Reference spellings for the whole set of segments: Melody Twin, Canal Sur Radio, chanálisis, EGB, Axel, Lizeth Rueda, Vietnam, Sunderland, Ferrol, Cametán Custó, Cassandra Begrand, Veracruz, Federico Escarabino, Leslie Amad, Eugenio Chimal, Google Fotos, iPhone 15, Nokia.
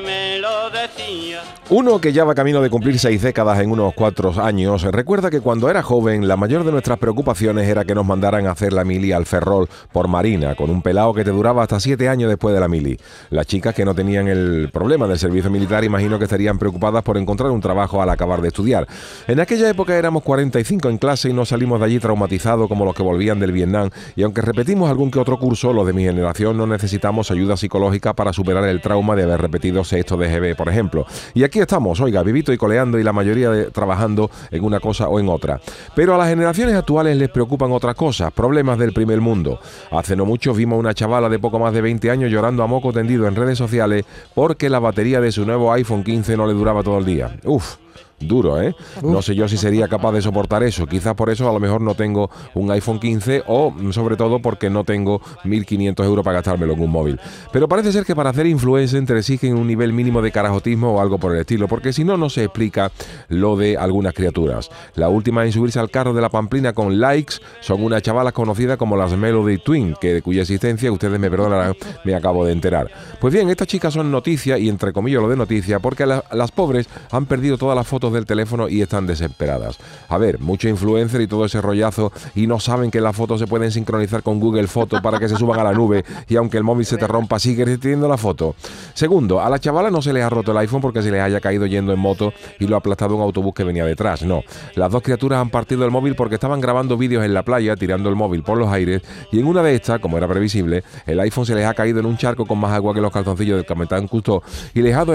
me lo decía. Uno que ya va camino de cumplir 6 décadas en unos 4 años recuerda que cuando era joven la mayor de nuestras preocupaciones era que nos mandaran a hacer la mili al Ferrol por Marina, con un pelao que te duraba hasta 7 años después de la mili. Las chicas que no tenían el problema del servicio militar imagino que estarían preocupadas por encontrar un trabajo al acabar de estudiar. En aquella época éramos 45 en clase y no salimos de allí traumatizados como los que volvían del Vietnam, y aunque repetimos algún que otro curso, los de mi generación no necesitamos ayuda psicológica para superar el trauma de haber repetido sexto de EGB, por ejemplo. Y aquí estamos, oiga, vivito y coleando, y la mayoría trabajando en una cosa o en otra. Pero a las generaciones actuales les preocupan otras cosas, problemas del primer mundo. Hace no mucho vimos una chavala de poco más de 20 años llorando a moco tendido en redes sociales porque la batería de su nuevo iPhone 15 no le duraba todo el día. Uf. Duro, ¿eh? No sé yo si sería capaz de soportar eso. Quizás por eso a lo mejor no tengo un iPhone 15 o, sobre todo, porque no tengo 1.500 euros para gastármelo en un móvil. Pero parece ser que para hacer influencer te exigen un nivel mínimo de carajotismo o algo por el estilo, porque si no, no se explica lo de algunas criaturas. La última en subirse al carro de la pamplina con likes son unas chavalas conocidas como las Melody Twin, que de cuya existencia, ustedes me perdonarán, me acabo de enterar. Pues bien, estas chicas son noticia, y entre comillas lo de noticia, porque las pobres han perdido todas las fotos del teléfono y están desesperadas. A ver, mucho influencer y todo ese rollazo, y no saben que las fotos se pueden sincronizar con Google Fotos para que se suban a la nube, y aunque el móvil se te rompa, sigue recibiendo la foto. Segundo, a la chavala no se les ha roto el iPhone porque se les haya caído yendo en moto y lo ha aplastado un autobús que venía detrás. No, las dos criaturas han partido el móvil porque estaban grabando vídeos en la playa tirando el móvil por los aires, y en una de estas, como era previsible, el iPhone se les ha caído en un charco con más agua que los calzoncillos del Cametán Custó, y les ha dejado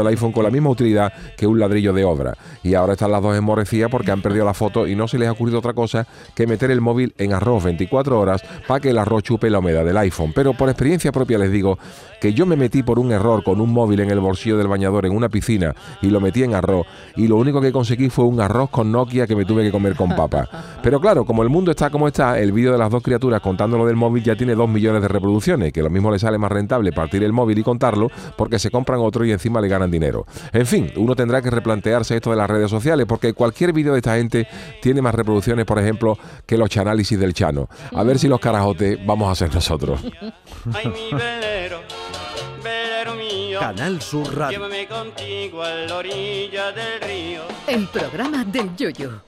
el iPhone con la misma utilidad que un ladrillo de obra. Y ahora están las dos enmorecías porque han perdido la foto y no se les ha ocurrido otra cosa que meter el móvil en arroz 24 horas para que el arroz chupe la humedad del iPhone. Pero por experiencia propia les digo que yo me metí por un error con un móvil en el bolsillo del bañador en una piscina y lo metí en arroz, y lo único que conseguí fue un arroz con Nokia que me tuve que comer con papa. Pero claro, como el mundo está como está, el vídeo de las dos criaturas contándolo del móvil ya tiene 2 millones de reproducciones, que lo mismo les sale más rentable partir el móvil y contarlo porque se compran otro y encima le ganan dinero. En fin, uno tendrá que replantearse esto de las redes sociales, porque cualquier vídeo de esta gente tiene más reproducciones, por ejemplo, que los chanálisis del Chano. A ver si los carajotes vamos a hacer nosotros. Ay, mi velero, velero mío, Canal Sur Radio. Llévame contigo a la orilla del río. El programa del Yoyo.